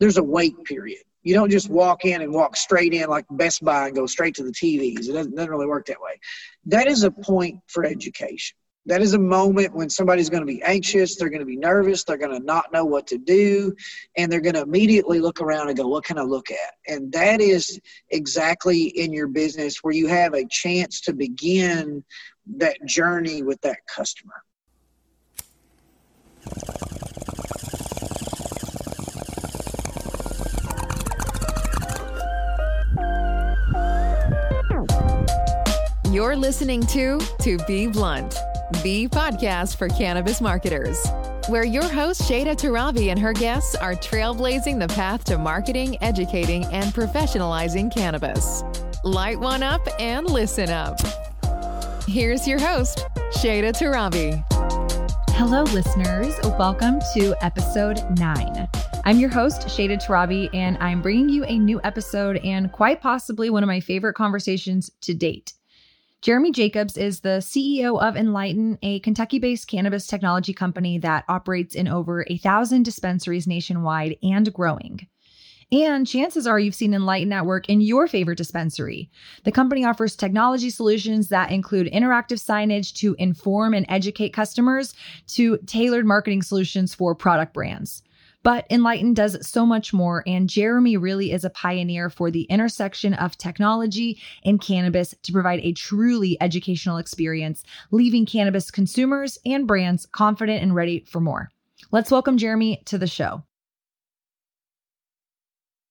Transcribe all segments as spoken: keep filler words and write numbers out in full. there's a wait period. You don't just walk in and walk straight in like Best Buy and go straight to the T Vs. It doesn't, doesn't really work that way. That is a point for education. That is a moment when somebody's going to be anxious, they're going to be nervous, they're going to not know what to do, and they're going to immediately look around and go, what can I look at? And that is exactly in your business where you have a chance to begin that journey with that customer. You're listening to To Be Blunt, the podcast for cannabis marketers, where your host Shayda Torabi and her guests are trailblazing the path to marketing, educating, and professionalizing cannabis. Light one up and listen up. Here's your host, Shayda Torabi. Hello, listeners. Welcome to episode nine. I'm your host, Shayda Torabi, and I'm bringing you a new episode and quite possibly one of my favorite conversations to date. Jeremy Jacobs is the C E O of Enlighten, a Kentucky-based cannabis technology company that operates in over a thousand dispensaries nationwide and growing. And chances are you've seen Enlighten at work in your favorite dispensary. The company offers technology solutions that include interactive signage to inform and educate customers to tailored marketing solutions for product brands. But Enlighten does so much more, and Jeremy really is a pioneer for the intersection of technology and cannabis to provide a truly educational experience, leaving cannabis consumers and brands confident and ready for more. Let's welcome Jeremy to the show.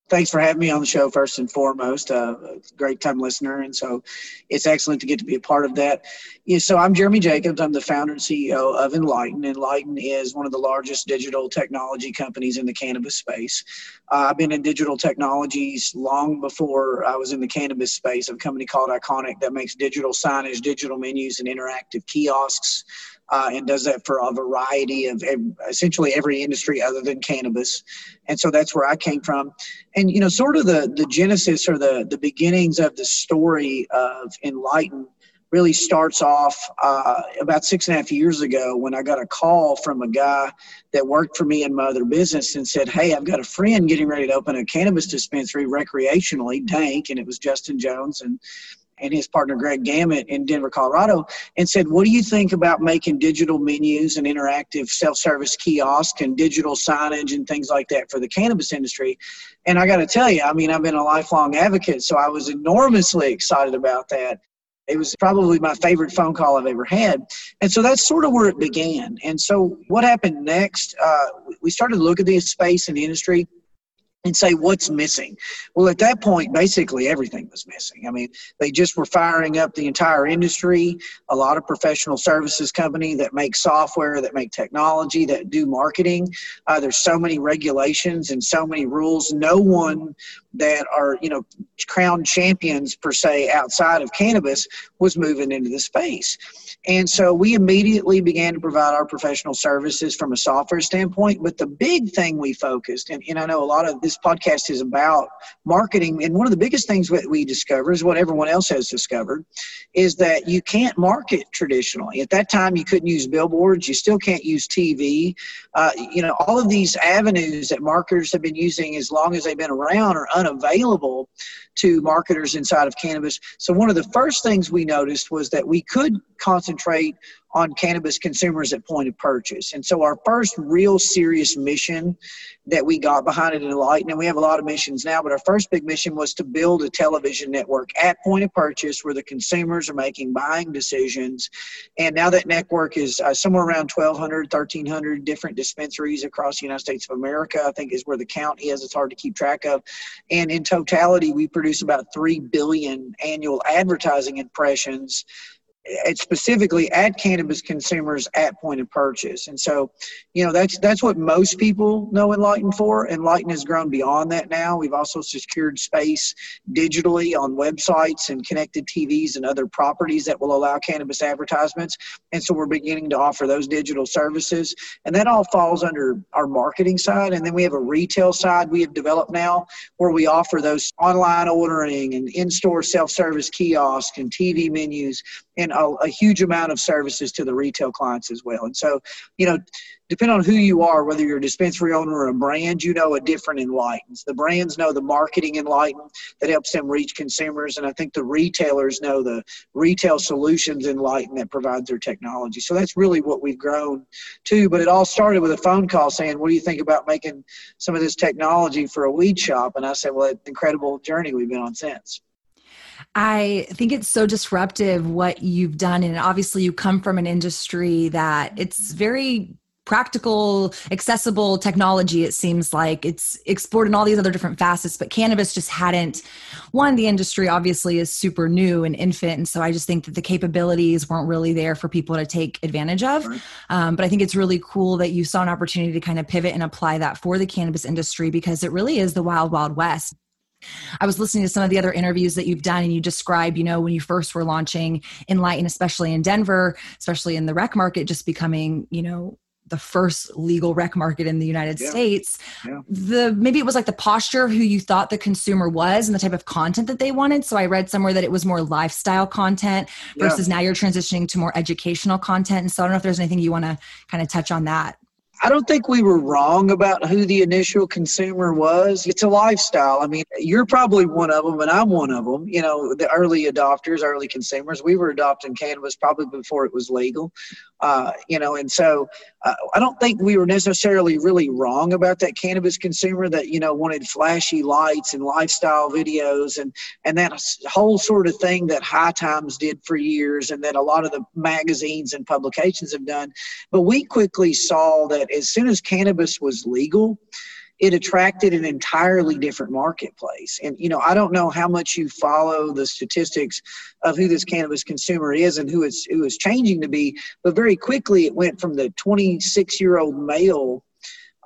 Thanks for having me on the show, first and foremost. Uh, great time listener, and so it's excellent to get to be a part of that. You know, so I'm Jeremy Jacobs. I'm the founder and C E O of Enlighten. Enlighten is one of the largest digital technology companies in the cannabis space. Uh, I've been in digital technologies long before I was in the cannabis space. I have a company called Iconic that makes digital signage, digital menus, and interactive kiosks. Uh, and does that for a variety of ev- essentially every industry other than cannabis. And so that's where I came from. And, you know, sort of the, the genesis or the, the beginnings of the story of Enlighten really starts off uh, about six and a half years ago when I got a call from a guy that worked for me in my other business and said, hey, I've got a friend getting ready to open a cannabis dispensary recreationally, Dank, and it was Justin Jones and and his partner, Greg Gamut, in Denver, Colorado, and said, what do you think about making digital menus and interactive self-service kiosks and digital signage and things like that for the cannabis industry? And I got to tell you, I mean, I've been a lifelong advocate, so I was enormously excited about that. It was probably my favorite phone call I've ever had. And so that's sort of where it began. And so what happened next, uh, we started to look at this space and the industry and say, what's missing? Well, at that point, basically everything was missing. I mean, they just were firing up the entire industry. A lot of professional services companies that make software, that make technology, that do marketing. Uh, there's so many regulations and so many rules. No one that are, you know, crowned champions per se outside of cannabis was moving into the space. And so we immediately began to provide our professional services from a software standpoint. But the big thing we focused, and, and I know a lot of this podcast is about marketing, and one of the biggest things that we discover is what everyone else has discovered, is that you can't market traditionally. At that time, you couldn't use billboards. You still can't use T V. Uh, you know, all of these avenues that marketers have been using as long as they've been around are unavailable to marketers inside of cannabis. So one of the first things we noticed was that we could concentrate on cannabis consumers at point of purchase. And so our first real serious mission that we got behind it in Enlighten, and we have a lot of missions now, but our first big mission was to build a television network at point of purchase where the consumers are making buying decisions. And now that network is uh, somewhere around twelve hundred, thirteen hundred different dispensaries across the United States of America, I think is where the count is. It's hard to keep track of. And in totality, we produce about three billion annual advertising impressions It's specifically at cannabis consumers at point of purchase. And so, you know, that's that's what most people know Enlighten for. Enlighten has grown beyond that now. We've also secured space digitally on websites and connected T Vs and other properties that will allow cannabis advertisements. And so we're beginning to offer those digital services. And that all falls under our marketing side. And then we have a retail side we have developed now where we offer those online ordering and in-store self-service kiosks and T V menus. and a, a huge amount of services to the retail clients as well. And so, you know, depending on who you are, whether you're a dispensary owner or a brand, you know a different Enlighten. The brands know the marketing Enlighten that helps them reach consumers, and I think the retailers know the retail solutions Enlighten that provides their technology. So that's really what we've grown to, but it all started with a phone call saying, what do you think about making some of this technology for a weed shop? And I said, well, an incredible journey we've been on since. I think it's so disruptive what you've done, and obviously you come from an industry that it's very practical, accessible technology. It seems like it's explored in all these other different facets, but cannabis just hadn't. One, the industry obviously is super new and infant. And so I just think that the capabilities weren't really there for people to take advantage of. Um, but I think it's really cool that you saw an opportunity to kind of pivot and apply that for the cannabis industry, because it really is the wild, wild west. I was listening to some of the other interviews that you've done, and you describe, you know, when you first were launching Enlighten, especially in Denver, especially in the rec market, just becoming, you know, the first legal rec market in the United yeah. States, yeah. the maybe it was like the posture of who you thought the consumer was and the type of content that they wanted. So I read somewhere that it was more lifestyle content versus yeah. now you're transitioning to more educational content. And so I don't know if there's anything you want to kind of touch on that. I don't think we were wrong about who the initial consumer was. It's a lifestyle. I mean, you're probably one of them, and I'm one of them. You know, the early adopters, early consumers, we were adopting cannabis probably before it was legal. Uh, you know, and so uh, I don't think we were necessarily really wrong about that cannabis consumer that, you know, wanted flashy lights and lifestyle videos and, and that whole sort of thing that High Times did for years and that a lot of the magazines and publications have done. But we quickly saw that as soon as cannabis was legal, it attracted an entirely different marketplace. And, you know, I don't know how much you follow the statistics of who this cannabis consumer is and who it's, who it's changing to be, but very quickly it went from the twenty-six-year-old male,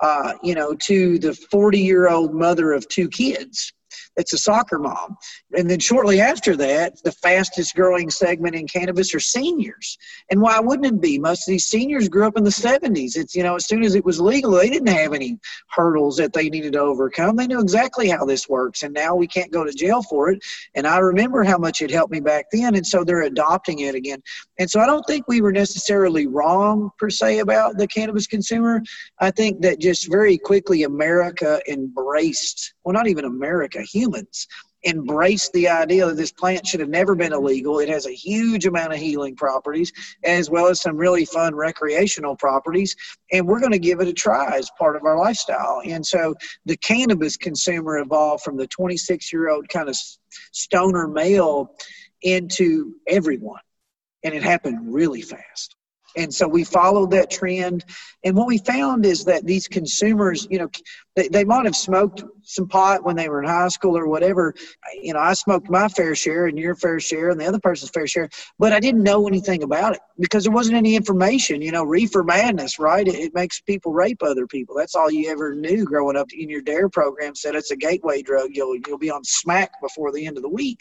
uh, you know, to the forty-year-old mother of two kids. That's a soccer mom. And then shortly after that, the fastest growing segment in cannabis are seniors. And why wouldn't it be? Most of these seniors grew up in the seventies. It's, you know, as soon as it was legal, they didn't have any hurdles that they needed to overcome. They knew exactly how this works. And now we can't go to jail for it. And I remember how much it helped me back then. And so they're adopting it again. And so I don't think we were necessarily wrong per se about the cannabis consumer. I think that just very quickly America embraced, well, not even America, humans embraced the idea that this plant should have never been illegal. It has a huge amount of healing properties as well as some really fun recreational properties, and we're going to give it a try as part of our lifestyle. And so the cannabis consumer evolved from the twenty-six-year-old kind of stoner male into everyone, and it happened really fast. And so we followed that trend. And what we found is that these consumers, you know, they, they might have smoked some pot when they were in high school or whatever. You know, I smoked my fair share and your fair share and the other person's fair share, but I didn't know anything about it because there wasn't any information. You know, reefer madness, right? It, it makes people rape other people. That's all you ever knew growing up in your DARE program, said it's a gateway drug. You'll, you'll be on smack before the end of the week.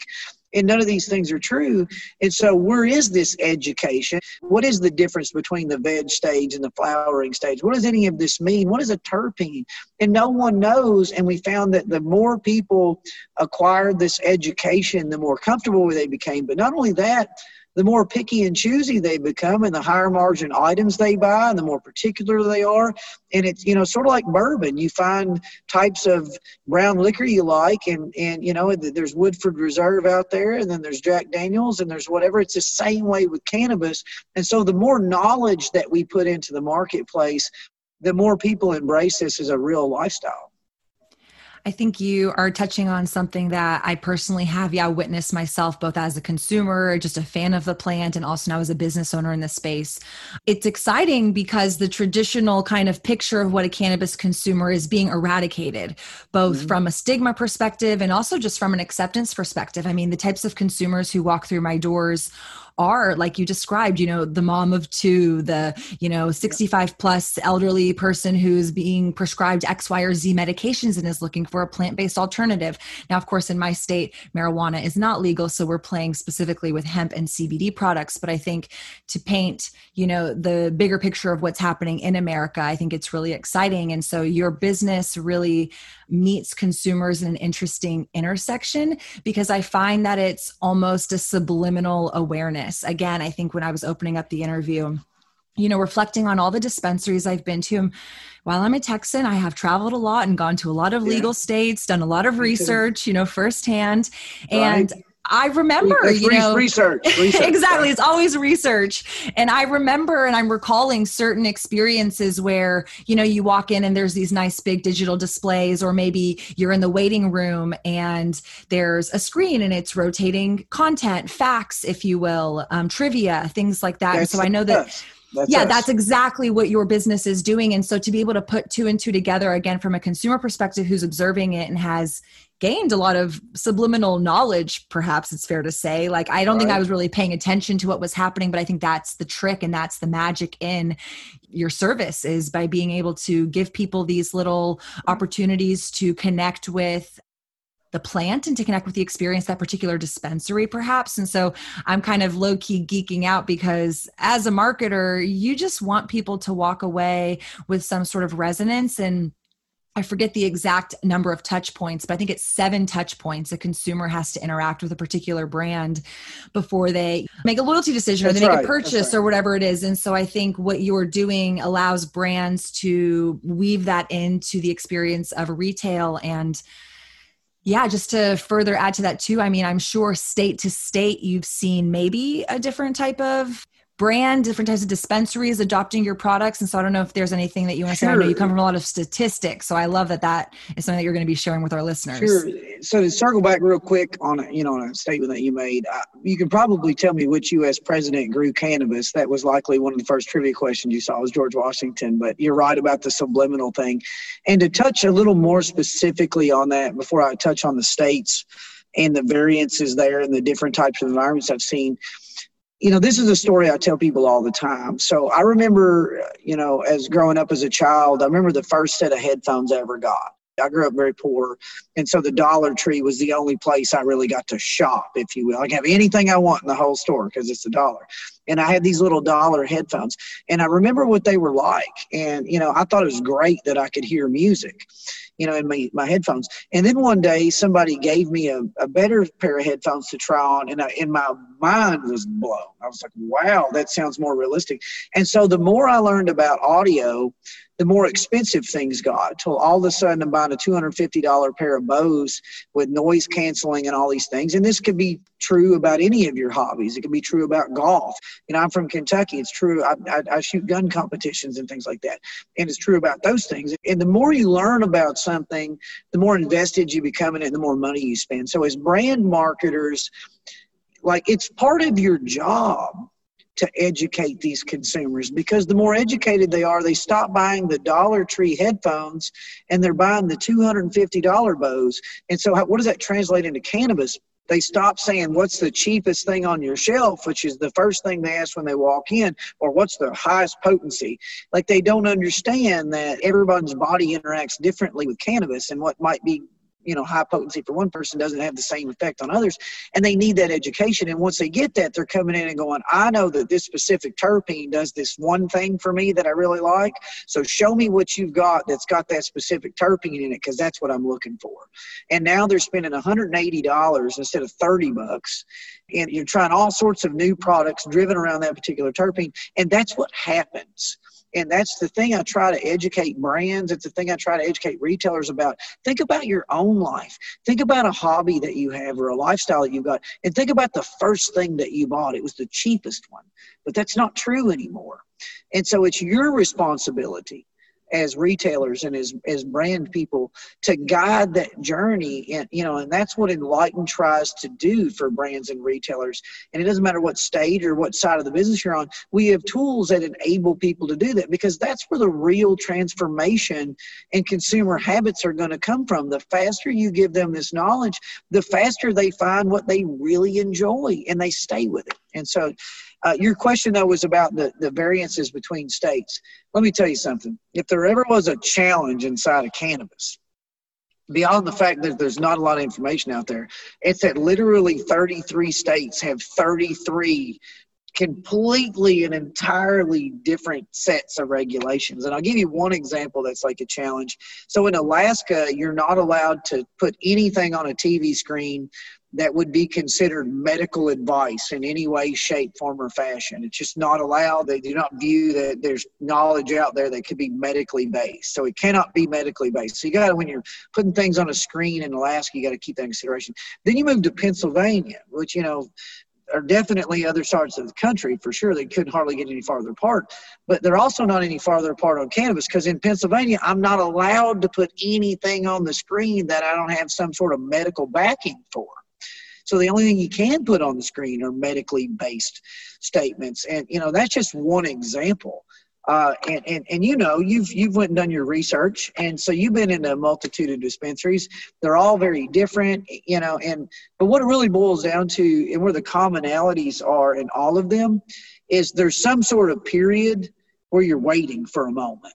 And none of these things are true. And so where is this education? What is the difference between the veg stage and the flowering stage? What does any of this mean? What is a terpene? And no one knows. And we found that the more people acquired this education, the more comfortable they became. But not only that, the more picky and choosy they become, and the higher margin items they buy, and the more particular they are. And it's, you know, sort of like bourbon. You find types of brown liquor you like, and, and you know, there's Woodford Reserve out there, and then there's Jack Daniels, and there's whatever. It's the same way with cannabis. And so the more knowledge that we put into the marketplace, the more people embrace this as a real lifestyle. I think you are touching on something that I personally have, yeah, witnessed myself, both as a consumer, just a fan of the plant, and also now as a business owner in this space. It's exciting because the traditional kind of picture of what a cannabis consumer is being eradicated, both mm-hmm. from a stigma perspective and also just from an acceptance perspective. I mean, the types of consumers who walk through my doors are, like you described, you know, the mom of two, the, you know, sixty-five plus elderly person who's being prescribed X, Y, or Z medications and is looking for a plant-based alternative. Now, of course, in my state, marijuana is not legal. So we're playing specifically with hemp and C B D products. But I think to paint, you know, the bigger picture of what's happening in America, I think it's really exciting. And so your business really meets consumers in an interesting intersection, because I find that it's almost a subliminal awareness awareness. Again, I think when I was opening up the interview, you know, reflecting on all the dispensaries I've been to, while I'm a Texan, I have traveled a lot and gone to a lot of legal yeah. states, done a lot of research, you know, firsthand. Right. And I remember, it's you know, research, research exactly. Right. It's always research. And I remember, and I'm recalling certain experiences where, you know, you walk in and there's these nice big digital displays, or maybe you're in the waiting room and there's a screen and it's rotating content, facts, if you will, um, trivia, things like that. That's and so I know that. Us. That's yeah, us. That's exactly what your business is doing. And so to be able to put two and two together, again, from a consumer perspective who's observing it and has gained a lot of subliminal knowledge, perhaps it's fair to say, like, I don't right. think I was really paying attention to what was happening, but I think that's the trick and that's the magic in your service, is by being able to give people these little opportunities to connect with the plant and to connect with the experience, that particular dispensary perhaps. And so I'm kind of low key geeking out, because as a marketer, you just want people to walk away with some sort of resonance. And I forget the exact number of touch points, but I think it's seven touch points a consumer has to interact with a particular brand before they make a loyalty decision That's or they make right. a purchase right. or whatever it is. And so I think what you're doing allows brands to weave that into the experience of retail. And yeah, just to further add to that too, I mean, I'm sure state to state, you've seen maybe a different type of brand, different types of dispensaries adopting your products. And so I don't know if there's anything that you want to sure. say. I know you come from a lot of statistics, so I love that that is something that you're going to be sharing with our listeners. Sure. So to circle back real quick on a, you know, on a statement that you made, uh, you can probably tell me which U S president grew cannabis. That was likely one of the first trivia questions you saw, was George Washington, but you're right about the subliminal thing. And to touch a little more specifically on that before I touch on the states and the variances there and the different types of environments I've seen, you know, this is a story I tell people all the time. So I remember, you know, as growing up as a child, I remember the first set of headphones I ever got. I grew up very poor. And so the Dollar Tree was the only place I really got to shop, if you will. I could have anything I want in the whole store because it's a dollar. And I had these little dollar headphones. And I remember what they were like. And, you know, I thought it was great that I could hear music, you know, in my, my headphones. And then one day somebody gave me a, a better pair of headphones to try on, and, I, and my mind was blown. I was like, wow, that sounds more realistic. And so the more I learned about audio, the more expensive things got, till all of a sudden I'm buying a two hundred fifty dollars pair of Bose with noise canceling and all these things. And this could be true about any of your hobbies. It could be true about golf. You know, I'm from Kentucky. It's true. I, I, I shoot gun competitions and things like that. And it's true about those things. And the more you learn about something, the more invested you become in it, the more money you spend. So as brand marketers, like, it's part of your job to educate these consumers, because the more educated they are, they stop buying the Dollar Tree headphones and they're buying the two hundred fifty dollars Bose. And so how, what does that translate into cannabis? They stop saying, what's the cheapest thing on your shelf, which is the first thing they ask when they walk in, or what's the highest potency? Like, they don't understand that everybody's body interacts differently with cannabis, and what might be, you know, high potency for one person doesn't have the same effect on others, and they need that education. And once they get that, they're coming in and going, I know that this specific terpene does this one thing for me that I really like, so show me what you've got that's got that specific terpene in it, because that's what I'm looking for. And now they're spending one hundred eighty dollars instead of thirty bucks, and you're trying all sorts of new products driven around that particular terpene, and that's what happens. And that's the thing I try to educate brands. It's the thing I try to educate retailers about. Think about your own life. Think about a hobby that you have or a lifestyle that you've got. And think about the first thing that you bought. It was the cheapest one. But that's not true anymore. And so it's your responsibility as retailers and as, as brand people to guide that journey. And, you know, and that's what Enlighten tries to do for brands and retailers. And it doesn't matter what stage or what side of the business you're on, we have tools that enable people to do that, because that's where the real transformation in consumer habits are going to come from. The faster you give them this knowledge, the faster they find what they really enjoy and they stay with it. And so uh, your question, though, was about the, the variances between states. Let me tell you something. If there ever was a challenge inside of cannabis, beyond the fact that there's not a lot of information out there, it's that literally thirty-three states have thirty-three completely and entirely different sets of regulations. And I'll give you one example that's like a challenge. So in Alaska, you're not allowed to put anything on a T V screen that would be considered medical advice in any way, shape, form, or fashion. It's just not allowed. They do not view that there's knowledge out there that could be medically based. So it cannot be medically based. So you got to, when you're putting things on a screen in Alaska, you got to keep that in consideration. Then you move to Pennsylvania, which, you know, are definitely other sides of the country for sure. They couldn't hardly get any farther apart, but they're also not any farther apart on cannabis, because in Pennsylvania, I'm not allowed to put anything on the screen that I don't have some sort of medical backing for. So the only thing you can put on the screen are medically based statements. And, you know, that's just one example. Uh, and, and, and, you know, you've, you've went and done your research. And so you've been in a multitude of dispensaries. They're all very different, you know, and, but what it really boils down to, and where the commonalities are in all of them, is there's some sort of period where you're waiting for a moment.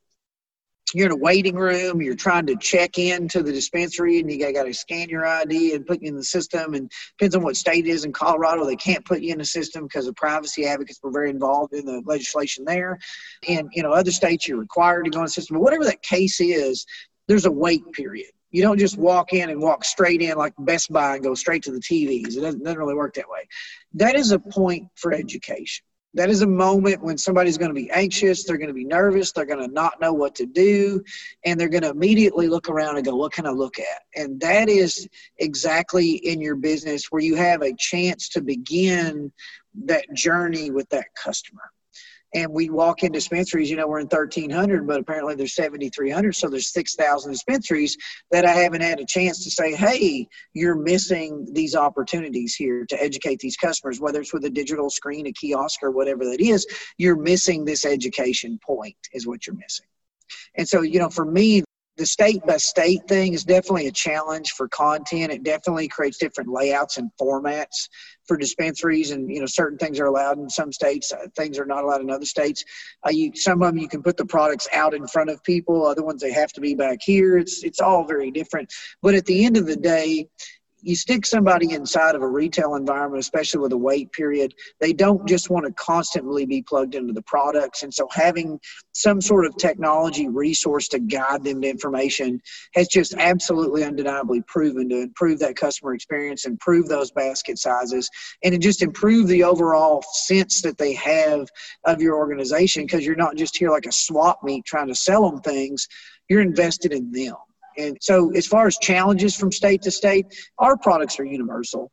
You're in a waiting room, you're trying to check in to the dispensary, and you got, got to scan your I D and put you in the system. And depends on what state it is. In Colorado, they can't put you in the system because the privacy advocates were very involved in the legislation there. And, you know, other states, you're required to go in the system. But whatever that case is, there's a wait period. You don't just walk in and walk straight in like Best Buy and go straight to the T Vs. It doesn't, doesn't really work that way. That is a point for education. That is a moment when somebody's going to be anxious, they're going to be nervous, they're going to not know what to do, and they're going to immediately look around and go, what can I look at? And that is exactly in your business where you have a chance to begin that journey with that customer. And we walk in dispensaries, you know, we're in thirteen hundred, but apparently there's seventy-three hundred, so there's six thousand dispensaries that I haven't had a chance to say, hey, you're missing these opportunities here to educate these customers, whether it's with a digital screen, a kiosk, or whatever that is. You're missing this education point is what you're missing. And so, you know, for me, the state-by-state thing is definitely a challenge for content. It definitely creates different layouts and formats for dispensaries, and, you know, certain things are allowed in some states, uh, things are not allowed in other states. Uh, you, some of them you can put the products out in front of people, other ones they have to be back here. It's, it's all very different. But at the end of the day, you stick somebody inside of a retail environment, especially with a wait period, they don't just want to constantly be plugged into the products. And so having some sort of technology resource to guide them to information has just absolutely undeniably proven to improve that customer experience, improve those basket sizes, and it just improve the overall sense that they have of your organization, because you're not just here like a swap meet trying to sell them things. You're invested in them. And so as far as challenges from state to state, our products are universal.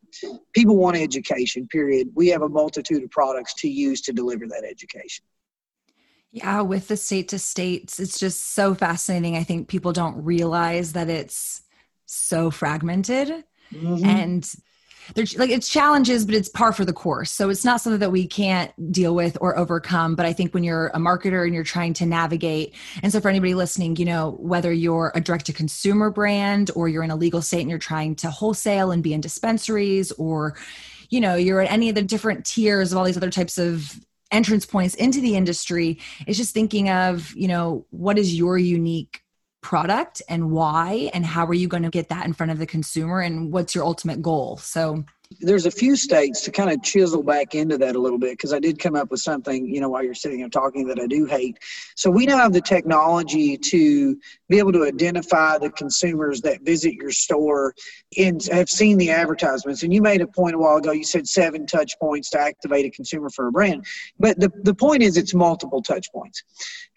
People want education, period. We have a multitude of products to use to deliver that education. Yeah, with the state to states, it's just so fascinating. I think people don't realize that it's so fragmented. Mm-hmm. And there's like, it's challenges, but it's par for the course. So it's not something that we can't deal with or overcome. But I think when you're a marketer and you're trying to navigate, and so for anybody listening, you know, whether you're a direct to consumer brand or you're in a legal state and you're trying to wholesale and be in dispensaries, or, you know, you're at any of the different tiers of all these other types of entrance points into the industry, it's just thinking of, you know, what is your unique product and why, and how are you going to get that in front of the consumer, and what's your ultimate goal? So there's a few states to kind of chisel back into that a little bit, because I did come up with something, you know, while you're sitting here talking that I do hate. So we now have the technology to be able to identify the consumers that visit your store and have seen the advertisements. And you made a point a while ago, you said seven touch points to activate a consumer for a brand. But the, the point is it's multiple touch points.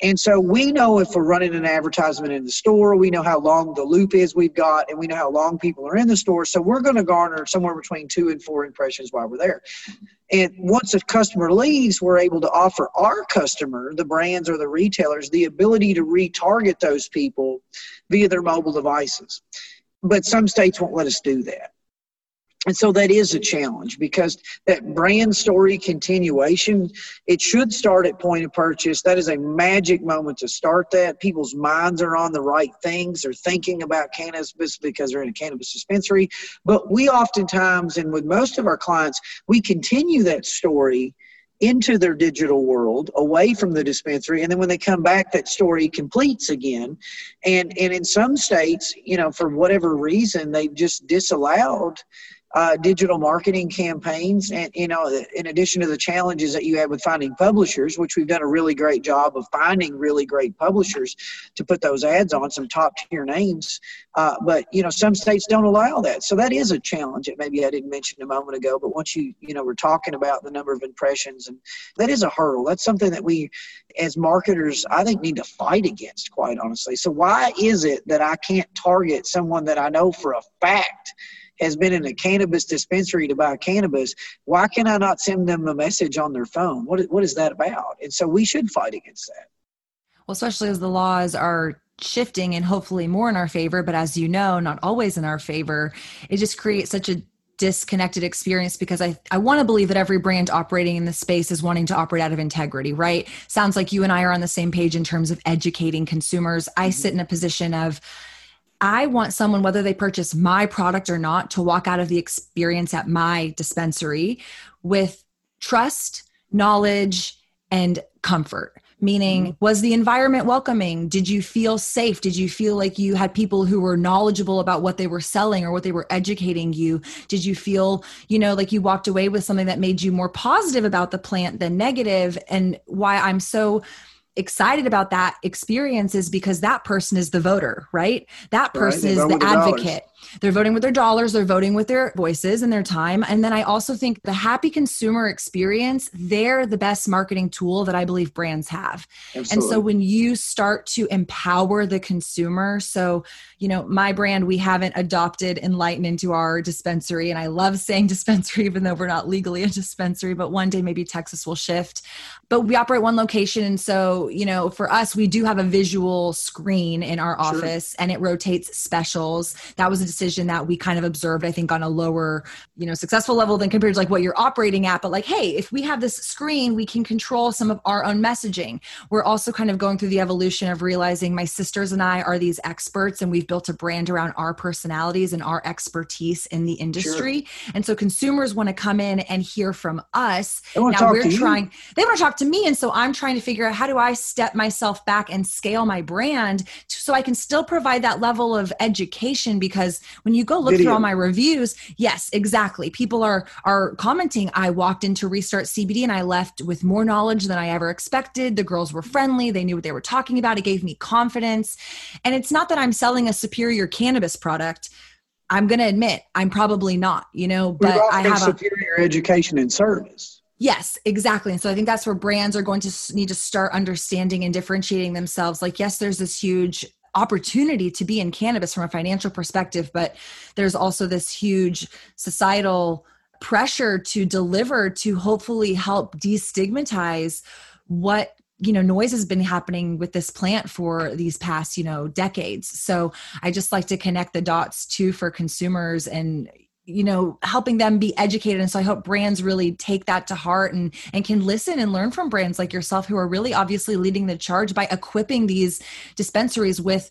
And so we know if we're running an advertisement in the store, we know how long the loop is we've got, and we know how long people are in the store. So we're going to garner somewhere between two and four impressions while we're there. And once a customer leaves, we're able to offer our customer, the brands or the retailers, the ability to retarget those people via their mobile devices. But some states won't let us do that. And so that is a challenge, because that brand story continuation, it should start at point of purchase. That is a magic moment to start that. People's minds are on the right things. They're thinking about cannabis because they're in a cannabis dispensary. But we oftentimes, and with most of our clients, we continue that story into their digital world, away from the dispensary. And then when they come back, that story completes again. And, and in some states, you know, for whatever reason, they've just disallowed uh, digital marketing campaigns. And, you know, in addition to the challenges that you had with finding publishers, which we've done a really great job of finding really great publishers to put those ads on, some top tier names. Uh, but, you know, some states don't allow that. So that is a challenge. It maybe I didn't mention a moment ago, but once you, you know, we're talking about the number of impressions, and that is a hurdle. That's something that we, as marketers, I think need to fight against, quite honestly. So why is it that I can't target someone that I know for a fact has been in a cannabis dispensary to buy cannabis? Why can I not send them a message on their phone? What, what is that about? And so we should fight against that. Well, especially as the laws are shifting and hopefully more in our favor, but as you know, not always in our favor. It just creates such a disconnected experience, because I, I want to believe that every brand operating in this space is wanting to operate out of integrity, right? Sounds like you and I are on the same page in terms of educating consumers. I sit in a position of, I want someone, whether they purchase my product or not, to walk out of the experience at my dispensary with trust, knowledge, and comfort. Meaning, was the environment welcoming? Did you feel safe? Did you feel like you had people who were knowledgeable about what they were selling or what they were educating you? Did you feel, you know, like you walked away with something that made you more positive about the plant than negative? And why I'm so excited about that experience is because that person is the voter, right? That person right, is the advocate. Dollars. They're voting with their dollars, they're voting with their voices and their time. And then I also think the happy consumer experience, they're the best marketing tool that I believe brands have. Absolutely. And so when you start to empower the consumer, so, you know, my brand, we haven't adopted Enlighten into our dispensary. And I love saying dispensary, even though we're not legally a dispensary, but one day maybe Texas will shift. But we operate one location. And so, you know, for us, we do have a visual screen in our office, sure, and it rotates specials. That was a decision that we kind of observed, I think, on a lower, you know, successful level than compared to like what you're operating at. But like, hey, if we have this screen, we can control some of our own messaging. We're also kind of going through the evolution of realizing my sisters and I are these experts, and we've built a brand around our personalities and our expertise in the industry. Sure. And so consumers want to come in and hear from us. They want to talk to you. trying, they want to talk to me. And so I'm trying to figure out, how do I step myself back and scale my brand so I can still provide that level of education? Because when you go look Video. through all my reviews, yes, exactly. People are, are commenting, I walked into Restart C B D and I left with more knowledge than I ever expected. The girls were friendly. They knew what they were talking about. It gave me confidence. And it's not that I'm selling a superior cannabis product. I'm going to admit I'm probably not, you know, but I have superior a- education and service. Yes, exactly. And so I think that's where brands are going to need to start understanding and differentiating themselves. Like, yes, there's this huge opportunity to be in cannabis from a financial perspective, but there's also this huge societal pressure to deliver to hopefully help destigmatize what, you know, noise has been happening with this plant for these past, you know, decades. So I just like to connect the dots too for consumers and, you know, helping them be educated. And so I hope brands really take that to heart and, and can listen and learn from brands like yourself, who are really obviously leading the charge by equipping these dispensaries with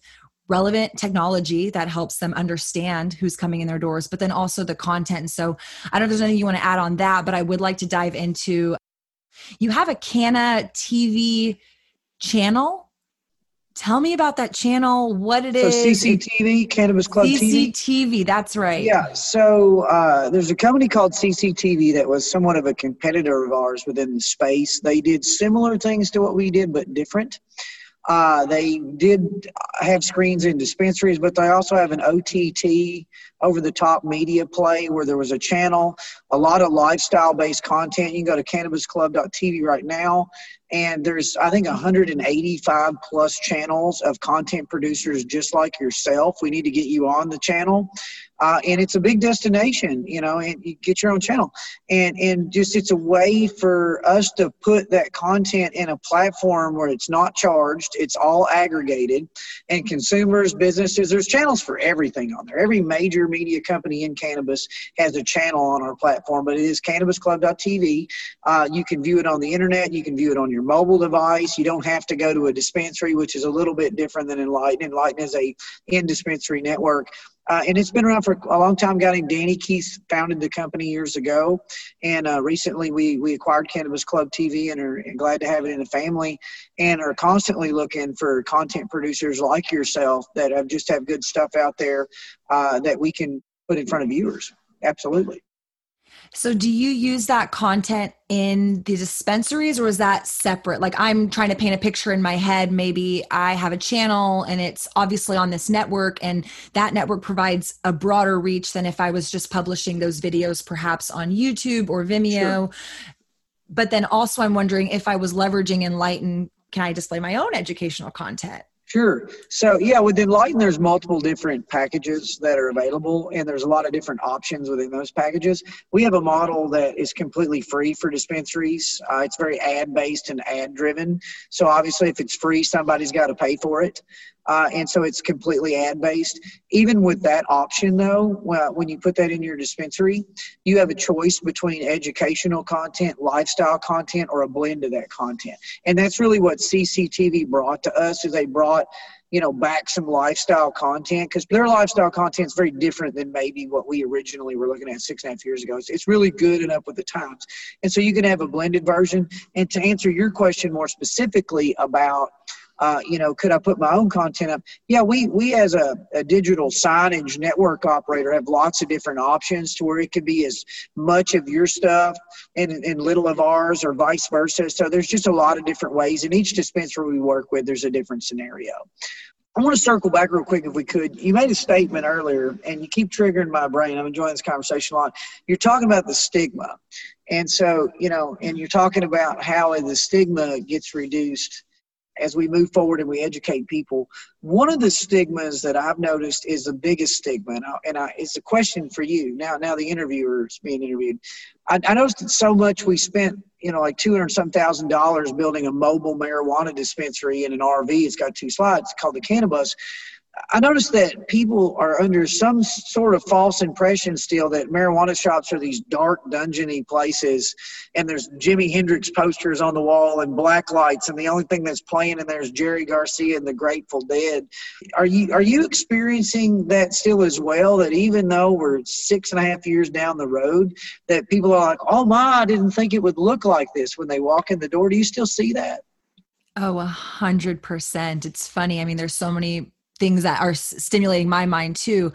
relevant technology that helps them understand who's coming in their doors, but then also the content. And so I don't know if there's anything you want to add on that, but I would like to dive into, you have a Canna T V channel. Tell me about that channel, what it so is. So C C T V, Cannabus Club C C T V. C C T V, that's right. Yeah, so uh, there's a company called C C T V that was somewhat of a competitor of ours within the space. They did similar things to what we did, but different. Uh, they did have screens in dispensaries, but they also have an O T T, over-the-top media play, where there was a channel, a lot of lifestyle-based content. You can go to cannabis club dot t v right now, and there's, I think, one hundred eighty-five plus channels of content producers just like yourself. We need to get you on the channel, uh, and it's a big destination, you know, and you get your own channel. And, and just it's a way for us to put that content in a platform where it's not charged, it's all aggregated, and consumers, businesses, there's channels for everything on there. Every major media company in cannabis has a channel on our platform, but it is cannabis club dot t v. Uh, you can view it on the internet. You can view it on your mobile device. You don't have to go to a dispensary, which is a little bit different than Enlighten. Enlighten is a in-dispensary network. Uh, and it's been around for a long time. A guy named Danny Keith founded the company years ago. And uh, recently we we acquired Cannabus Club T V and are and glad to have it in the family, and are constantly looking for content producers like yourself that have just have good stuff out there uh, that we can put in front of viewers. Absolutely. So do you use that content in the dispensaries, or is that separate? Like, I'm trying to paint a picture in my head. Maybe I have a channel and it's obviously on this network, and that network provides a broader reach than if I was just publishing those videos perhaps on YouTube or Vimeo. Sure. But then also I'm wondering, if I was leveraging Enlighten, can I display my own educational content? Sure. So yeah, with Enlighten, there's multiple different packages that are available, and there's a lot of different options within those packages. We have a model that is completely free for dispensaries. Uh, it's very ad-based and ad-driven. So obviously if it's free, somebody's got to pay for it. Uh, and so it's completely ad-based. Even with that option, though, uh, when you put that in your dispensary, you have a choice between educational content, lifestyle content, or a blend of that content. And that's really what C C T V brought to us, is they brought, you know, back some lifestyle content, because their lifestyle content is very different than maybe what we originally were looking at six and a half years ago. It's, it's really good and up with the times. And so you can have a blended version. And to answer your question more specifically about – Uh, you know, could I put my own content up? Yeah, we we as a, a digital signage network operator have lots of different options to where it could be as much of your stuff and, and little of ours, or vice versa. So there's just a lot of different ways. In each dispensary we work with, there's a different scenario. I want to circle back real quick if we could. You made a statement earlier, and you keep triggering my brain. I'm enjoying this conversation a lot. You're talking about the stigma. And so, you know, and you're talking about how the stigma gets reduced as we move forward and we educate people. One of the stigmas that I've noticed is the biggest stigma, and, I, and I, it's a question for you. Now, now the interviewer is being interviewed. I, I noticed that so much we spent, you know, like two hundred some thousand dollars building a mobile marijuana dispensary in an R V. It's got two slides called the Cannabus. I noticed that people are under some sort of false impression still that marijuana shops are these dark, dungeony places, and there's Jimi Hendrix posters on the wall and black lights, and the only thing that's playing in there is Jerry Garcia and the Grateful Dead. Are you are you experiencing that still as well, that even though we're six and a half years down the road, that people are like, oh my, I didn't think it would look like this when they walk in the door? Do you still see that? Oh, a hundred percent. It's funny. I mean, there's so many things that are stimulating my mind too.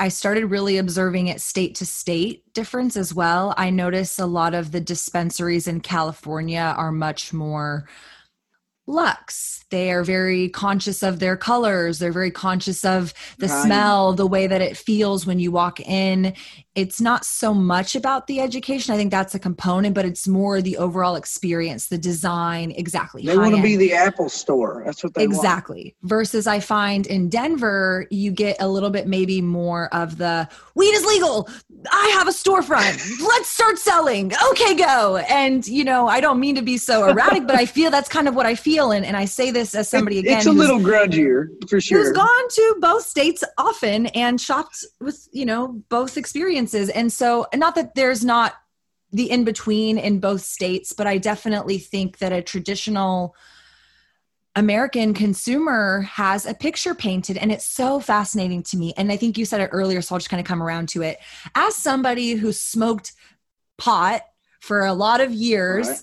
I started really observing it state to state difference as well. I noticed a lot of the dispensaries in California are much more luxe. They are very conscious of their colors. They're very conscious of the right. smell, the way that it feels when you walk in. It's not so much about the education. I think that's a component, but it's more the overall experience, the design, exactly. They want to be the Apple store. That's what they want. Exactly. Versus I find in Denver, you get a little bit maybe more of the weed is legal. I have a storefront. Let's start selling. Okay, go. And, you know, I don't mean to be so erratic, but I feel that's kind of what I feel. And, and I say this as somebody, again, it's a little grudgier for sure, who's gone to both states often and shopped with, you know, both experiences. And so, not that there's not the in-between in both states, but I definitely think that a traditional American consumer has a picture painted, and it's so fascinating to me. And I think you said it earlier, so I'll just kind of come around to it. As somebody who smoked pot for a lot of years, right,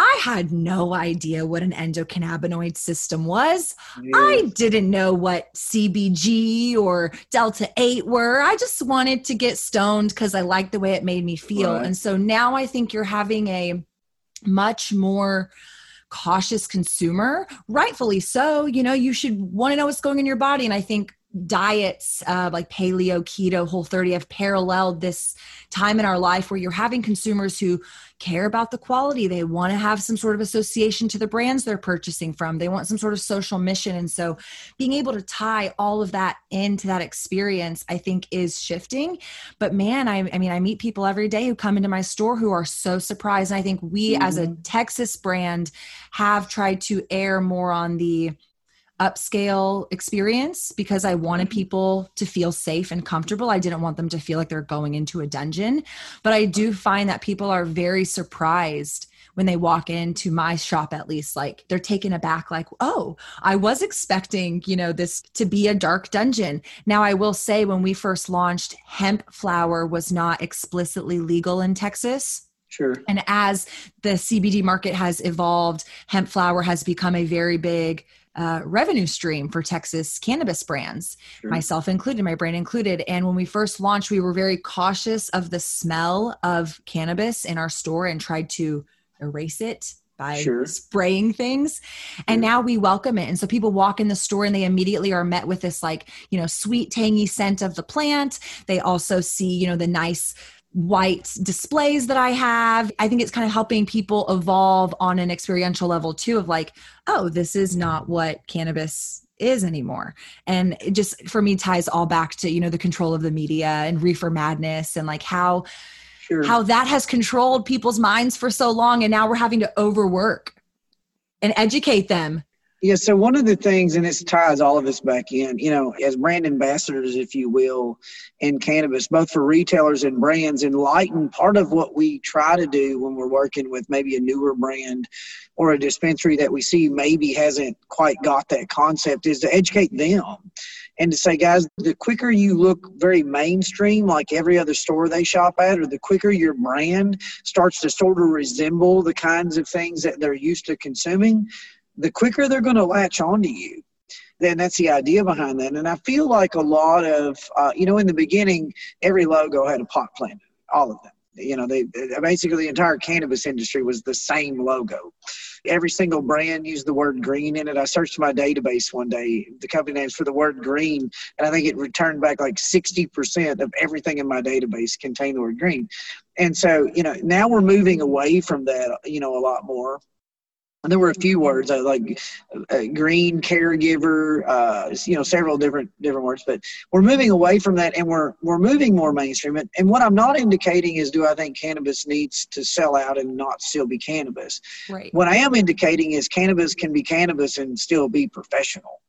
I had no idea what an endocannabinoid system was. Yes. I didn't know what C B G or Delta eight were. I just wanted to get stoned because I liked the way it made me feel. Right. And so now I think you're having a much more cautious consumer, rightfully so. You know, you should want to know what's going in your body. And I think diets uh, like paleo, keto, Whole thirty have paralleled this time in our life where you're having consumers who care about the quality. They want to have some sort of association to the brands they're purchasing from. They want some sort of social mission. And so being able to tie all of that into that experience, I think, is shifting. But man, I, I mean, I meet people every day who come into my store who are so surprised. And I think we mm-hmm. as a Texas brand have tried to err more on the upscale experience because I wanted people to feel safe and comfortable. I didn't want them to feel like they're going into a dungeon, but I do find that people are very surprised when they walk into my shop, at least. Like, they're taken aback, like, oh, I was expecting, you know, this to be a dark dungeon. Now, I will say, when we first launched, hemp flower was not explicitly legal in Texas. Sure. And as the C B D market has evolved, hemp flower has become a very big uh, revenue stream for Texas cannabis brands, sure. myself included, my brand included. And when we first launched, we were very cautious of the smell of cannabis in our store and tried to erase it by sure. spraying things. And yeah. now we welcome it. And so people walk in the store and they immediately are met with this, like, you know, sweet, tangy scent of the plant. They also see, you know, the nice white displays that I have. I think it's kind of helping people evolve on an experiential level too, of like, oh, this is not what cannabis is anymore. And it just, for me, ties all back to, you know, the control of the media and reefer madness and like how Sure. how that has controlled people's minds for so long. And now we're having to overwork and educate them. Yeah. So one of the things, and this ties all of us back in, you know, as brand ambassadors, if you will, in cannabis, both for retailers and brands, Enlighten, part of what we try to do when we're working with maybe a newer brand or a dispensary that we see maybe hasn't quite got that concept is to educate them. And to say, guys, the quicker you look very mainstream, like every other store they shop at, or the quicker your brand starts to sort of resemble the kinds of things that they're used to consuming, the quicker they're going to latch onto you. Then that's the idea behind that. And I feel like a lot of, uh, you know, in the beginning, every logo had a pot plant, all of them. You know, they basically the entire cannabis industry was the same logo. Every single brand used the word green in it. I searched my database one day, the company names for the word green, and I think it returned back like sixty percent of everything in my database contained the word green. And so, you know, now we're moving away from that, you know, a lot more. And there were a few words uh, like uh, green, caregiver, uh, you know, several different different words. But we're moving away from that, and we're we're moving more mainstream. And, and what I'm not indicating is, do I think cannabis needs to sell out and not still be cannabis? Right. What I am indicating is cannabis can be cannabis and still be professional.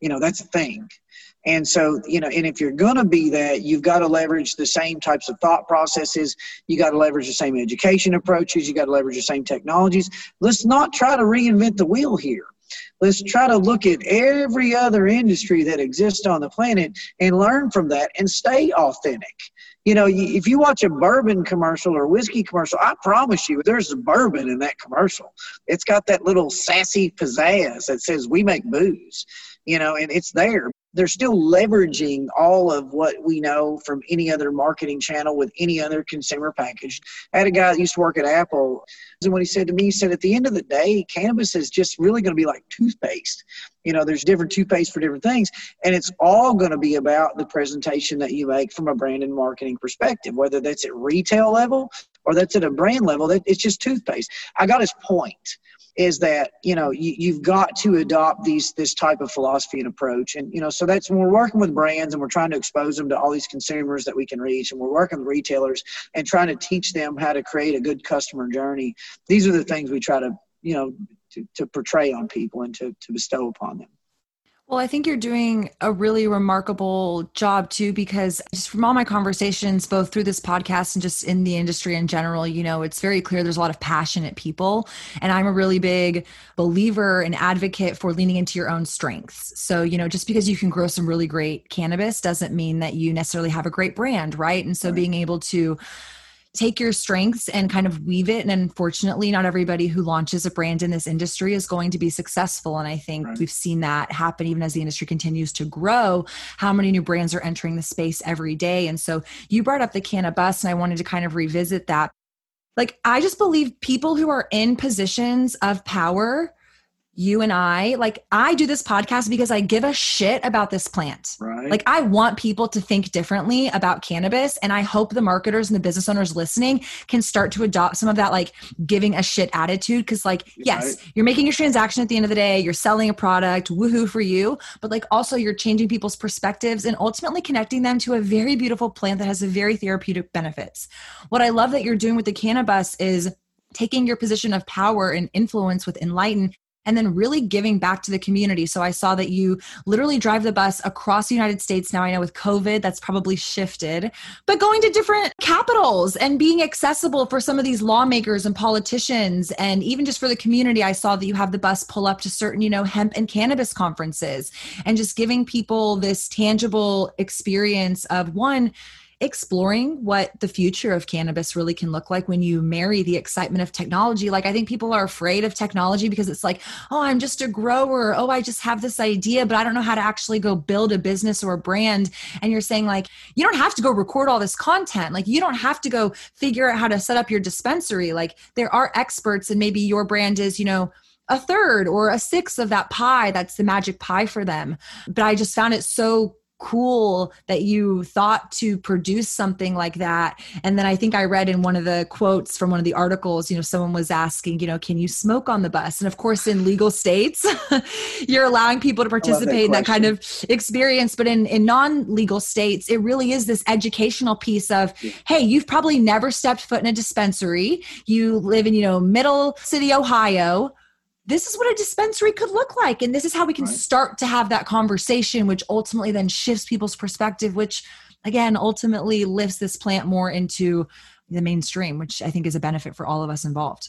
You know, that's a thing. And so, you know, and if you're going to be that, you've got to leverage the same types of thought processes. You got to leverage the same education approaches. You got to leverage the same technologies. Let's not try to reinvent the wheel here. Let's try to look at every other industry that exists on the planet and learn from that and stay authentic. You know, if you watch a bourbon commercial or whiskey commercial, I promise you there's bourbon in that commercial. It's got that little sassy pizzazz that says we make booze, you know, and it's there. They're still leveraging all of what we know from any other marketing channel with any other consumer package. I had a guy that used to work at Apple, and when he said to me, he said, at the end of the day, cannabis is just really going to be like toothpaste. You know, there's different toothpaste for different things, and it's all going to be about the presentation that you make from a brand and marketing perspective, whether that's at retail level or that's at a brand level. It's just toothpaste. I got his point. Is that, you know, you, you've got to adopt these this type of philosophy and approach. And, you know, so that's when we're working with brands and we're trying to expose them to all these consumers that we can reach, and we're working with retailers and trying to teach them how to create a good customer journey. These are the things we try to, you know, to, to portray on people and to, to bestow upon them. Well, I think you're doing a really remarkable job too, because just from all my conversations, both through this podcast and just in the industry in general, you know, it's very clear there's a lot of passionate people. And I'm a really big believer and advocate for leaning into your own strengths. So, you know, just because you can grow some really great cannabis doesn't mean that you necessarily have a great brand, right? And so right. being able to take your strengths and kind of weave it. And unfortunately, not everybody who launches a brand in this industry is going to be successful. And I think right. we've seen that happen even as the industry continues to grow, how many new brands are entering the space every day. And so you brought up the cannabis, and I wanted to kind of revisit that. Like, I just believe people who are in positions of power, you and I, like, I do this podcast because I give a shit about this plant. Right. Like, I want people to think differently about cannabis. And I hope the marketers and the business owners listening can start to adopt some of that, like, giving a shit attitude. Cause, like, yes, right. you're making a transaction at the end of the day, you're selling a product, woohoo for you. But, like, also you're changing people's perspectives and ultimately connecting them to a very beautiful plant that has a very therapeutic benefits. What I love that you're doing with the cannabis is taking your position of power and influence with Enlighten and then really giving back to the community. So I saw that you literally drive the bus across the United States. Now I know with COVID, that's probably shifted, but going to different capitals and being accessible for some of these lawmakers and politicians, and even just for the community. I saw that you have the bus pull up to certain, you know, hemp and cannabis conferences, and just giving people this tangible experience of, one, exploring what the future of cannabis really can look like when you marry the excitement of technology. Like, I think people are afraid of technology because it's like, oh, I'm just a grower. Oh, I just have this idea, but I don't know how to actually go build a business or a brand. And you're saying, like, you don't have to go record all this content. Like, you don't have to go figure out how to set up your dispensary. Like, there are experts, and maybe your brand is, you know, a third or a sixth of that pie. That's the magic pie for them. But I just found it so cool that you thought to produce something like that. And then I think I read in one of the quotes from one of the articles, you know, someone was asking, you know, can you smoke on the bus? And of course, in legal states, you're allowing people to participate in that kind of experience. But in, in non-legal states, it really is this educational piece of, hey, you've probably never stepped foot in a dispensary. You live in, you know, middle city, Ohio. This is what a dispensary could look like. And this is how we can right. start to have that conversation, which ultimately then shifts people's perspective, which again, ultimately lifts this plant more into the mainstream, which I think is a benefit for all of us involved.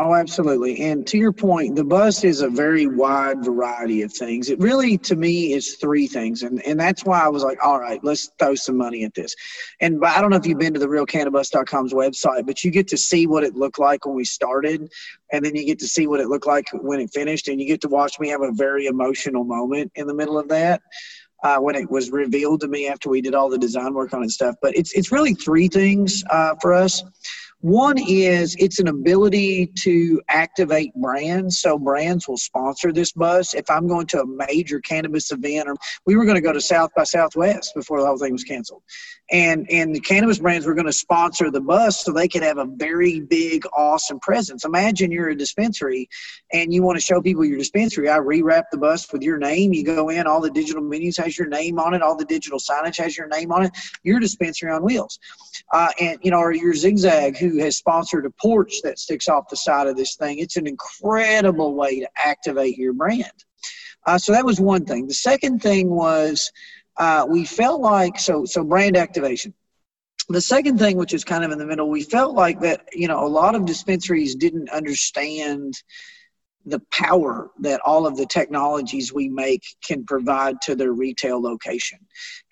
Oh, absolutely. And to your point, the bus is a very wide variety of things. It really, to me, is three things. And and that's why I was like, all right, let's throw some money at this. And I don't know if you've been to the real cannabus dot com's website, but you get to see what it looked like when we started. And then you get to see what it looked like when it finished. And you get to watch me have a very emotional moment in the middle of that. Uh, when it was revealed to me after we did all the design work on it and stuff. But it's it's really three things uh, for us. One is it's an ability to activate brands. So brands will sponsor this bus. If I'm going to a major cannabis event, or we were going to go to South by Southwest before the whole thing was canceled. And and the cannabis brands were going to sponsor the bus so they could have a very big, awesome presence. Imagine you're a dispensary and you want to show people your dispensary. I rewrap the bus with your name. You go in, all the digital menus has your name on it. All the digital signage has your name on it. Your dispensary on wheels. Uh, and, you know, or your Zigzag, who has sponsored a porch that sticks off the side of this thing. It's an incredible way to activate your brand. Uh, so that was one thing. The second thing was, Uh, we felt like, so so brand activation. The second thing, which is kind of in the middle, we felt like that, you know, a lot of dispensaries didn't understand the power that all of the technologies we make can provide to their retail location.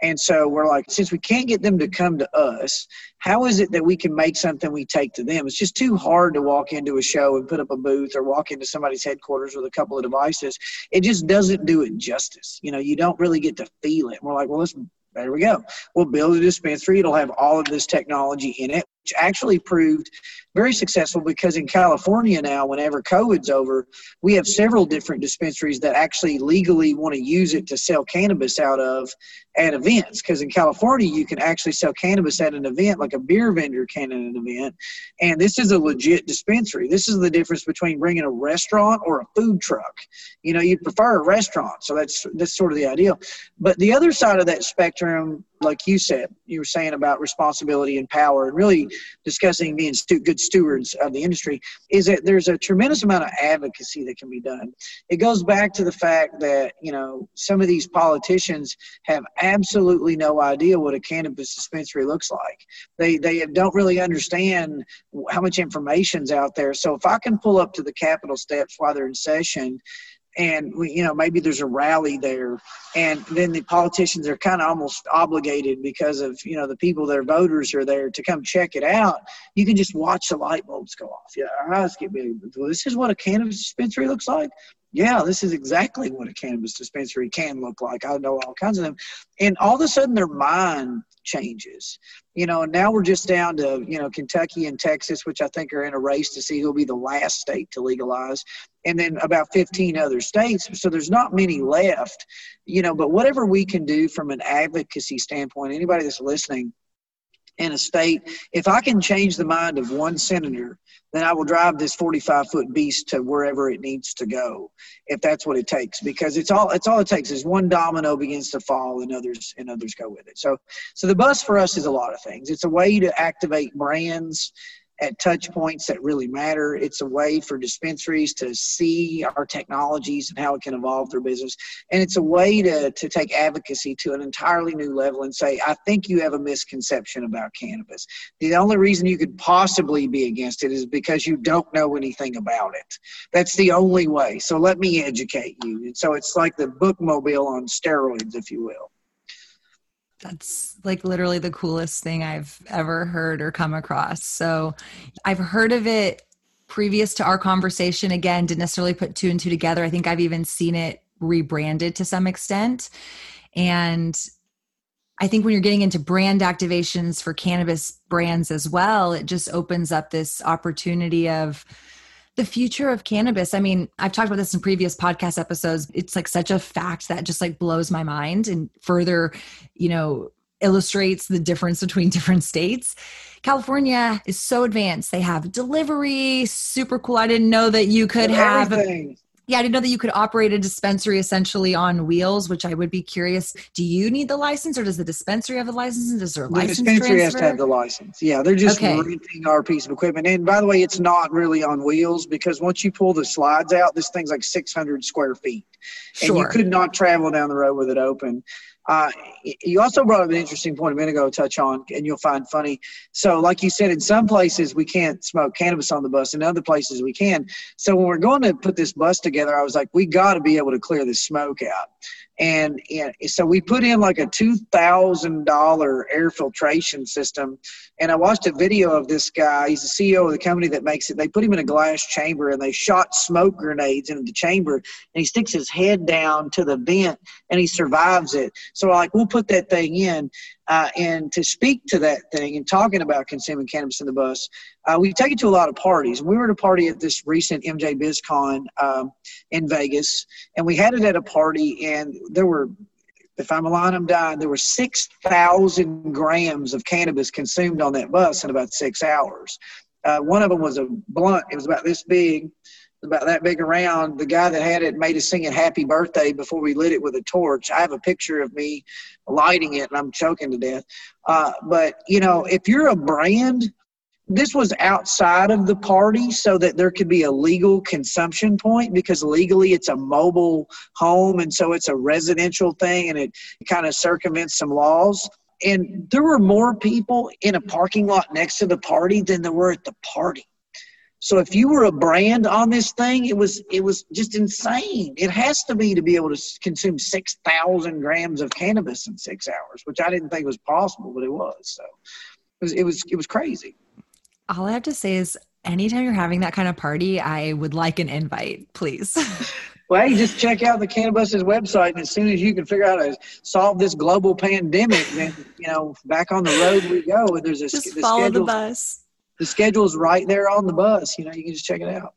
And so we're like, since we can't get them to come to us, how is it that we can make something we take to them? It's just too hard to walk into a show and put up a booth or walk into somebody's headquarters with a couple of devices. It just doesn't do it justice. You know, you don't really get to feel it. We're like, well, let's, there we go. We'll build a dispensary. It'll have all of this technology in it, which actually proved very successful because in California now, whenever COVID's over, we have several different dispensaries that actually legally want to use it to sell cannabis out of at events. Because in California, you can actually sell cannabis at an event, like a beer vendor can at an event. And this is a legit dispensary. This is the difference between bringing a restaurant or a food truck. You know, you prefer a restaurant. So that's, that's sort of the idea. But the other side of that spectrum, like you said, you were saying about responsibility and power and really discussing being stu- good stewards of the industry, is that there's a tremendous amount of advocacy that can be done. It goes back to the fact that, you know, some of these politicians have absolutely no idea what a cannabis dispensary looks like. They, they don't really understand how much information's out there. So if I can pull up to the Capitol steps while they're in session, and, you know, maybe there's a rally there, and then the politicians are kind of almost obligated because of, you know, the people, their voters are there to come check it out. You can just watch the light bulbs go off. Yeah, our eyes get big. This is what a cannabis dispensary looks like. Yeah, this is exactly what a cannabis dispensary can look like. I know all kinds of them. And all of a sudden their mind changes. You know, and now we're just down to, you know, Kentucky and Texas, which I think are in a race to see who'll be the last state to legalize, and then about fifteen other states. So there's not many left, you know, but whatever we can do from an advocacy standpoint, anybody that's listening, in a state. If I can change the mind of one senator, then I will drive this forty-five foot beast to wherever it needs to go, if that's what it takes. Because it's all it's all it takes is one domino begins to fall, and others and others go with it. So, so the buzz for us is a lot of things. It's a way to activate brands at touch points that really matter. It's a way for dispensaries to see our technologies and how it can evolve their business. And it's a way to, to take advocacy to an entirely new level and say, I think you have a misconception about cannabis. The only reason you could possibly be against it is because you don't know anything about it. That's the only way. So let me educate you. And so it's like the bookmobile on steroids, if you will. That's like literally the coolest thing I've ever heard or come across. So I've heard of it previous to our conversation. Again, didn't necessarily put two and two together. I think I've even seen it rebranded to some extent. And I think when you're getting into brand activations for cannabis brands as well, it just opens up this opportunity of the future of cannabis. I mean, I've talked about this in previous podcast episodes. It's like such a fact that just like blows my mind and further, you know, illustrates the difference between different states. California is so advanced. They have delivery, super cool. I didn't know that you could have everything. Yeah, I didn't know that you could operate a dispensary essentially on wheels, which I would be curious. Do you need the license, or does the dispensary have the license? And does there a license transfer? The dispensary has to have the license. Yeah, they're just okay. renting our piece of equipment. And by the way, it's not really on wheels, because once you pull the slides out, this thing's like six hundred square feet. And sure. you could not travel down the road with it open. Uh, you also brought up an interesting point a minute ago to touch on, and you'll find funny. So like you said, in some places we can't smoke cannabis on the bus, in other places we can. So when we're going to put this bus together, I was like, we got to be able to clear this smoke out. And, and so we put in like a two thousand dollars air filtration system. And I watched a video of this guy. He's the C E O of the company that makes it. They put him in a glass chamber, and they shot smoke grenades into the chamber, and he sticks his head down to the vent, and he survives it. So like, we'll put that thing in. Uh, and to speak to that thing and talking about consuming cannabis in the bus, uh, we take it to a lot of parties. We were at a party at this recent M J BizCon um, in Vegas, and we had it at a party, and there were, if I'm lying, I'm dying, there were six thousand grams of cannabis consumed on that bus in about six hours. Uh, one of them was a blunt. It was about this big. About that big around. The guy that had it made us sing a happy birthday before we lit it with a torch. I have a picture of me lighting it, and I'm choking to death. Uh, but, you know, if you're a brand, this was outside of the party so that there could be a legal consumption point, because legally it's a mobile home, and so it's a residential thing, and it kind of circumvents some laws. And there were more people in a parking lot next to the party than there were at the party. So if you were a brand on this thing, it was it was just insane. It has to be to be able to consume six thousand grams of cannabis in six hours, which I didn't think was possible, but it was. So it was it was, it was crazy. All I have to say is, anytime you're having that kind of party, I would like an invite, please. Well, hey, just check out the Cannabus's website, and as soon as you can figure out how to solve this global pandemic, then, you know, back on the road we go. And there's a just follow schedule. The bus. The schedule's right there on the bus. You know, you can just check it out.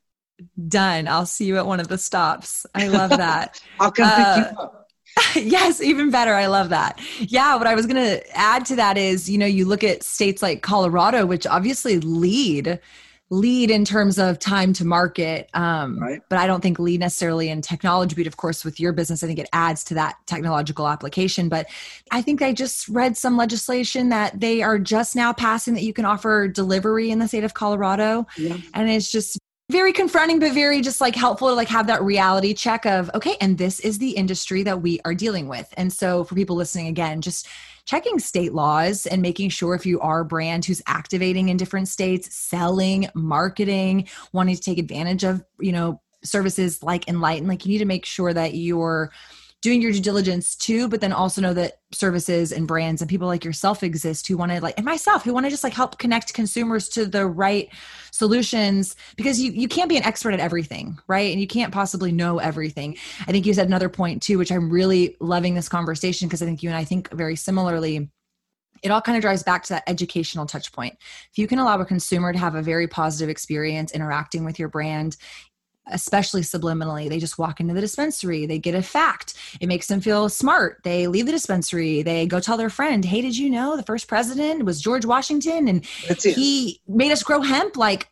Done. I'll see you at one of the stops. I love that. I'll come uh, pick you up. Yes, even better. I love that. Yeah, what I was going to add to that is, you know, you look at states like Colorado, which obviously lead lead in terms of time to market. Um, right. But I don't think lead necessarily in technology, but of course with your business, I think it adds to that technological application. But I think I just read some legislation that they are just now passing that you can offer delivery in the state of Colorado. Yeah. And it's just very confronting, but very just like helpful to like have that reality check of, okay, and this is the industry that we are dealing with. And so for people listening, again, just checking state laws and making sure if you are a brand who's activating in different states, selling, marketing, wanting to take advantage of, you know, services like Enlighten, like you need to make sure that you're doing your due diligence too, but then also know that services and brands and people like yourself exist who want to like, and myself, who want to just like help connect consumers to the right solutions, because you, you can't be an expert at everything, right? And you can't possibly know everything. I think you said another point too, which I'm really loving this conversation, because I think you and I think very similarly. It all kind of drives back to that educational touch point. If you can allow a consumer to have a very positive experience interacting with your brand, especially subliminally. They just walk into the dispensary. They get a fact. It makes them feel smart. They leave the dispensary. They go tell their friend, hey, did you know the first president was George Washington? And he made us grow hemp. Like,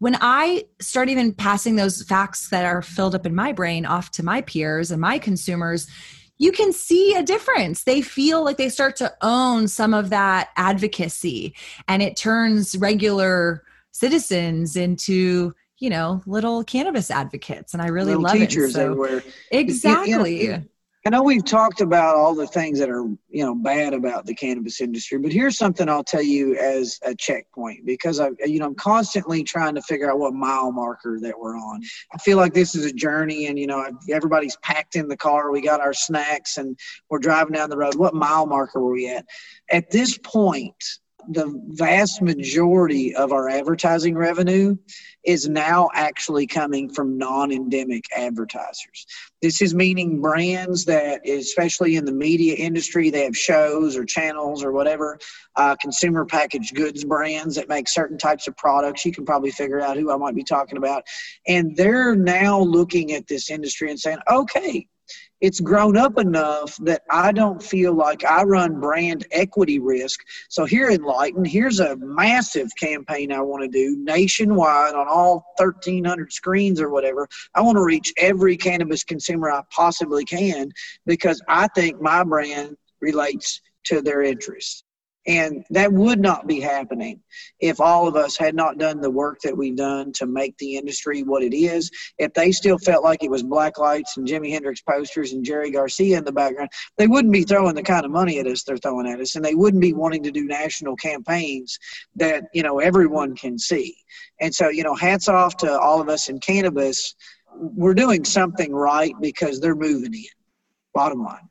when I start even passing those facts that are filled up in my brain off to my peers and my consumers, you can see a difference. They feel like they start to own some of that advocacy, and it turns regular citizens into, you know, little cannabis advocates. And I really little love teachers it. So, everywhere. Exactly. You know, I know we've talked about all the things that are, you know, bad about the cannabis industry, but here's something I'll tell you as a checkpoint, because I, you know, I'm constantly trying to figure out what mile marker that we're on. I feel like this is a journey, and, you know, everybody's packed in the car. We got our snacks and we're driving down the road. What mile marker were we at? At this point, the vast majority of our advertising revenue is now actually coming from non-endemic advertisers. This is meaning brands that, especially in the media industry, they have shows or channels or whatever, uh, consumer packaged goods brands that make certain types of products. You can probably figure out who I might be talking about. And they're now looking at this industry and saying, okay, it's grown up enough that I don't feel like I run brand equity risk. So here in Enlighten, here's a massive campaign I want to do nationwide on all thirteen hundred screens or whatever. I want to reach every cannabis consumer I possibly can, because I think my brand relates to their interests. And that would not be happening if all of us had not done the work that we've done to make the industry what it is. If they still felt like it was black lights and Jimi Hendrix posters and Jerry Garcia in the background, they wouldn't be throwing the kind of money at us they're throwing at us, and they wouldn't be wanting to do national campaigns that, you know, everyone can see. And so, you know, hats off to all of us in cannabis. We're doing something right because they're moving in, bottom line.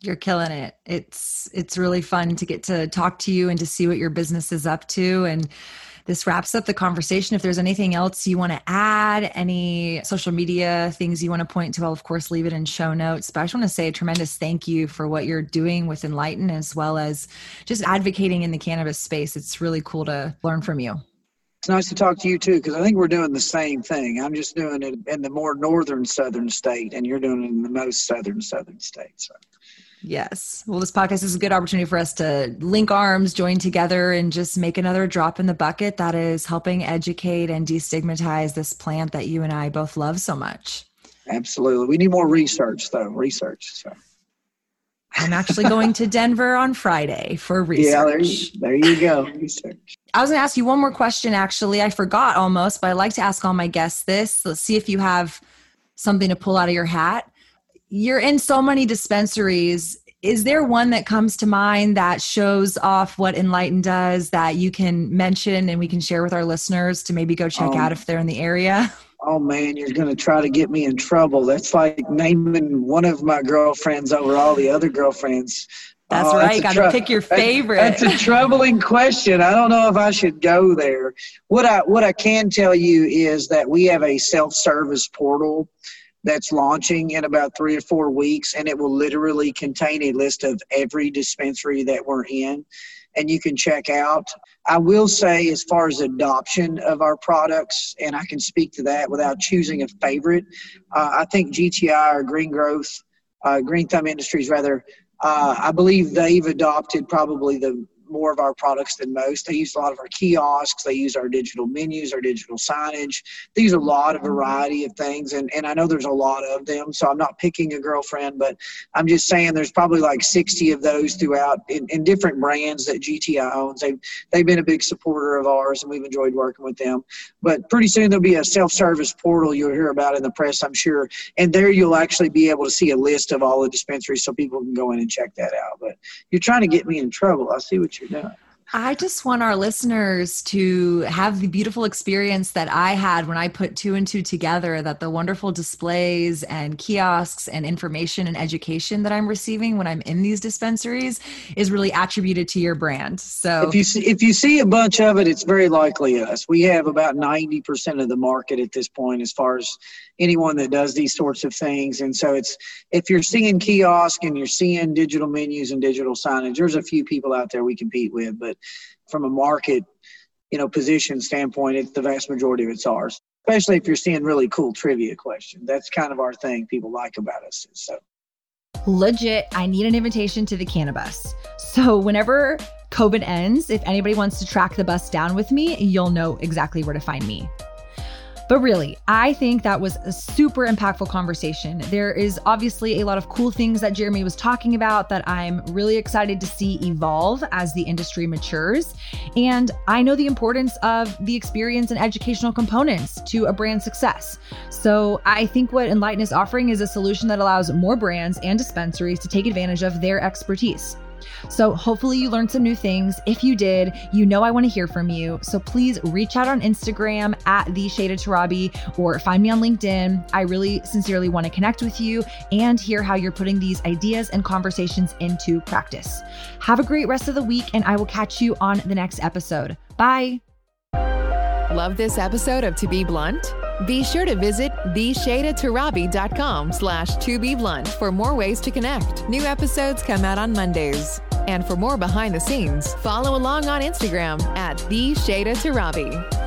You're killing it. It's, it's really fun to get to talk to you and to see what your business is up to. And this wraps up the conversation. If there's anything else you want to add, any social media things you want to point to, I'll of course leave it in show notes. But I just want to say a tremendous thank you for what you're doing with Enlighten, as well as just advocating in the cannabis space. It's really cool to learn from you. It's nice to talk to you too, because I think we're doing the same thing. I'm just doing it in the more northern southern state, and you're doing it in the most southern southern state. So. Yes. Well, this podcast is a good opportunity for us to link arms, join together, and just make another drop in the bucket that is helping educate and destigmatize this plant that you and I both love so much. Absolutely. We need more research, though. Research. So. I'm actually going to Denver on Friday for research. Yeah, there you, there you go. Research. I was going to ask you one more question, actually. I forgot almost, but I like to ask all my guests this. Let's see if you have something to pull out of your hat. You're in so many dispensaries. Is there one that comes to mind that shows off what Enlighten does that you can mention and we can share with our listeners to maybe go check um, out if they're in the area? Oh, man, you're going to try to get me in trouble. That's like naming one of my girlfriends over all the other girlfriends. That's oh, right. Got to tru- pick your favorite. That's, that's a troubling question. I don't know if I should go there. What I, what I can tell you is that we have a self-service portal that's launching in about three or four weeks, and it will literally contain a list of every dispensary that we're in, and you can check out. I will say, as far as adoption of our products, and I can speak to that without choosing a favorite, uh, I think G T I or Green Growth, uh, Green Thumb Industries rather, uh, I believe they've adopted probably the more of our products than most. They use a lot of our kiosks. They use our digital menus, our digital signage. They use a lot of variety of things, and, and I know there's a lot of them, so I'm not picking a girlfriend, but I'm just saying there's probably like sixty of those throughout in, in different brands that G T I owns. They've, they've been a big supporter of ours, and we've enjoyed working with them. But pretty soon there'll be a self-service portal you'll hear about in the press, I'm sure, and there you'll actually be able to see a list of all the dispensaries so people can go in and check that out. But you're trying to get me in trouble. I see what you're doing. I just want our listeners to have the beautiful experience that I had when I put two and two together, that the wonderful displays and kiosks and information and education that I'm receiving when I'm in these dispensaries is really attributed to your brand. So if you see, if you see a bunch of it, it's very likely us. We have about ninety percent of the market at this point, as far as anyone that does these sorts of things. And so it's, if you're seeing kiosk and you're seeing digital menus and digital signage, there's a few people out there we compete with, but from a market, you know, position standpoint, it's the vast majority of it's ours. especially if you're seeing really cool trivia questions. That's kind of our thing people like about us. So legit, I need an invitation to the cannabis. So whenever COVID ends, if anybody wants to track the bus down with me, you'll know exactly where to find me. But really, I think that was a super impactful conversation. There is obviously a lot of cool things that Jeremy was talking about that I'm really excited to see evolve as the industry matures. And I know the importance of the experience and educational components to a brand's success. So I think what Enlighten is offering is a solution that allows more brands and dispensaries to take advantage of their expertise. So hopefully you learned some new things. If you did, you know I want to hear from you. So please reach out on Instagram at the Shayda Torabi or find me on LinkedIn. I really sincerely want to connect with you and hear how you're putting these ideas and conversations into practice. Have a great rest of the week, and I will catch you on the next episode. Bye. Love this episode of To Be Blunt? Be sure to visit theshadatorabi.com slash to be blunt for more ways to connect. New episodes come out on Mondays. And for more behind the scenes, follow along on Instagram at theshadatorabi.